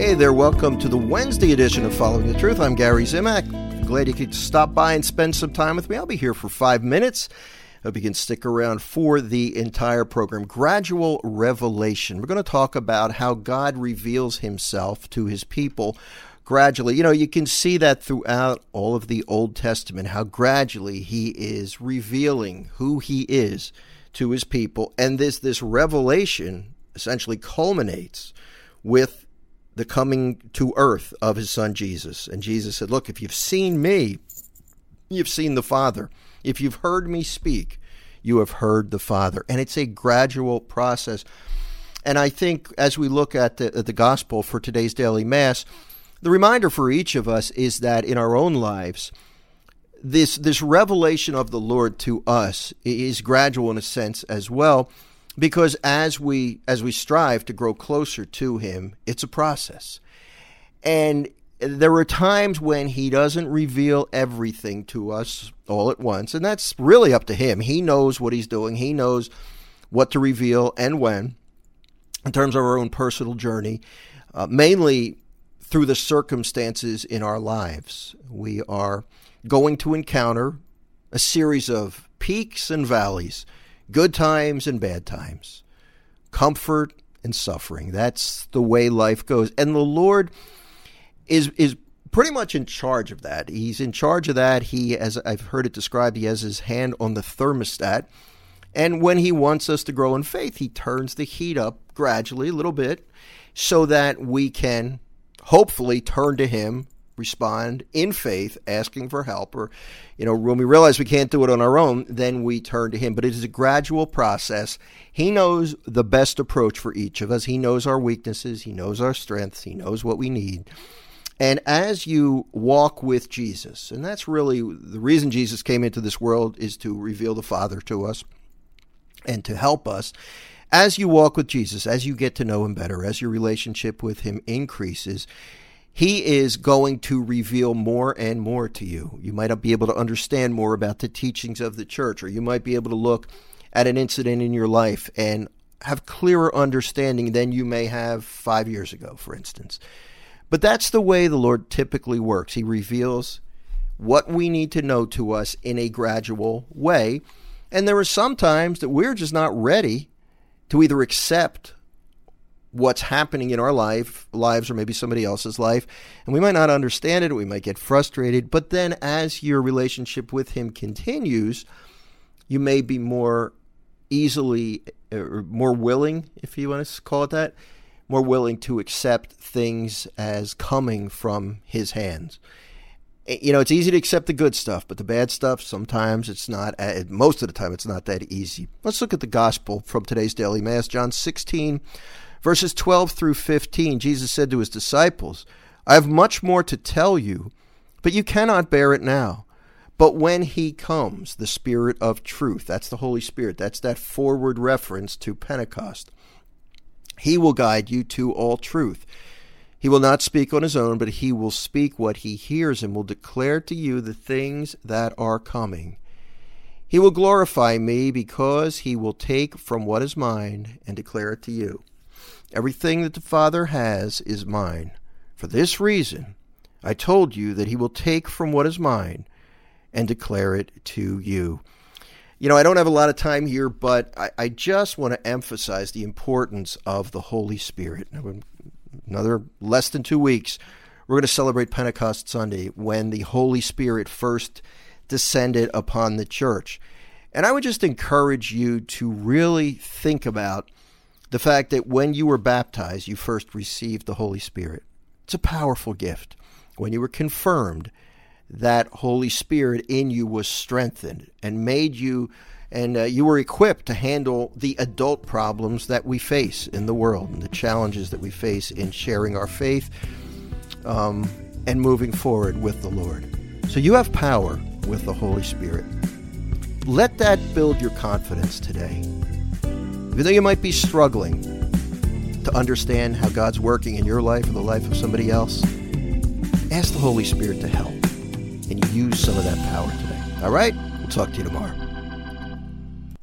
Hey there, welcome to the Wednesday edition of Following the Truth. I'm Gary Zimak. Glad you could stop by and spend some time with me. I'll be here for 5 minutes. Hope you can stick around for the entire program. Gradual revelation. We're going to talk about how God reveals himself to his people gradually. You know, you can see that throughout all of the Old Testament, how gradually he is revealing who he is to his people. And this revelation essentially culminates with the coming to earth of his son Jesus. And Jesus said, look, if you've seen me, you've seen the Father. If you've heard me speak, you have heard the Father. And it's a gradual process. And I think as we look at the gospel for today's daily mass, the reminder for each of us is that in our own lives, this revelation of the Lord to us is gradual in a sense as well, because as we strive to grow closer to him, it's a process. And there are times when he doesn't reveal everything to us all at once, and that's really up to him. He knows what he's doing. He knows what to reveal and when. In terms of our own personal journey, mainly through the circumstances in our lives, we are going to encounter a series of peaks and valleys, good times and bad times, comfort and suffering. That's the way life goes. And the Lord is pretty much in charge of that. He's in charge of that. He, as I've heard it described, he has his hand on the thermostat. And when he wants us to grow in faith, he turns the heat up gradually, a little bit, so that we can hopefully turn to him, respond in faith, asking for help. Or, you know, when we realize we can't do it on our own, then we turn to him. But it is a gradual process. He knows the best approach for each of us. He knows our weaknesses. He knows our strengths. He knows what we need. And as you walk with Jesus, and that's really the reason Jesus came into this world, is to reveal the Father to us and to help us. As you walk with Jesus, as you get to know him better, as your relationship with him increases, he is going to reveal more and more to you. You might not be able to understand more about the teachings of the church, or you might be able to look at an incident in your life and have clearer understanding than you may have 5 years ago, for instance. But that's the way the Lord typically works. He reveals what we need to know to us in a gradual way. And there are some times that we're just not ready to either accept what's happening in our lives or maybe somebody else's life. And we might not understand it. We might get frustrated. But then as your relationship with him continues, you may be more easily, or more willing, if you want to call it that, more willing to accept things as coming from his hands. You know, it's easy to accept the good stuff, but the bad stuff, sometimes it's not, most of the time, it's not that easy. Let's look at the gospel from today's daily mass. John 16, verses 12 through 15, Jesus said to his disciples, I have much more to tell you, but you cannot bear it now. But when he comes, the Spirit of truth, that's the Holy Spirit, that's that forward reference to Pentecost, he will guide you to all truth. He will not speak on his own, but he will speak what he hears and will declare to you the things that are coming. He will glorify me because he will take from what is mine and declare it to you. Everything that the Father has is mine. For this reason, I told you that he will take from what is mine and declare it to you. You know, I don't have a lot of time here, but I just want to emphasize the importance of the Holy Spirit. Another less than 2 weeks, we're going to celebrate Pentecost Sunday, when the Holy Spirit first descended upon the church. And I would just encourage you to really think about the fact that when you were baptized, you first received the Holy Spirit. It's a powerful gift. When you were confirmed, that Holy Spirit in you was strengthened and made you, and you were equipped to handle the adult problems that we face in the world and the challenges that we face in sharing our faith and moving forward with the Lord. So you have power with the Holy Spirit. Let that build your confidence today. Even though you might be struggling to understand how God's working in your life or the life of somebody else, ask the Holy Spirit to help. And use some of that power today. All right? We'll talk to you tomorrow.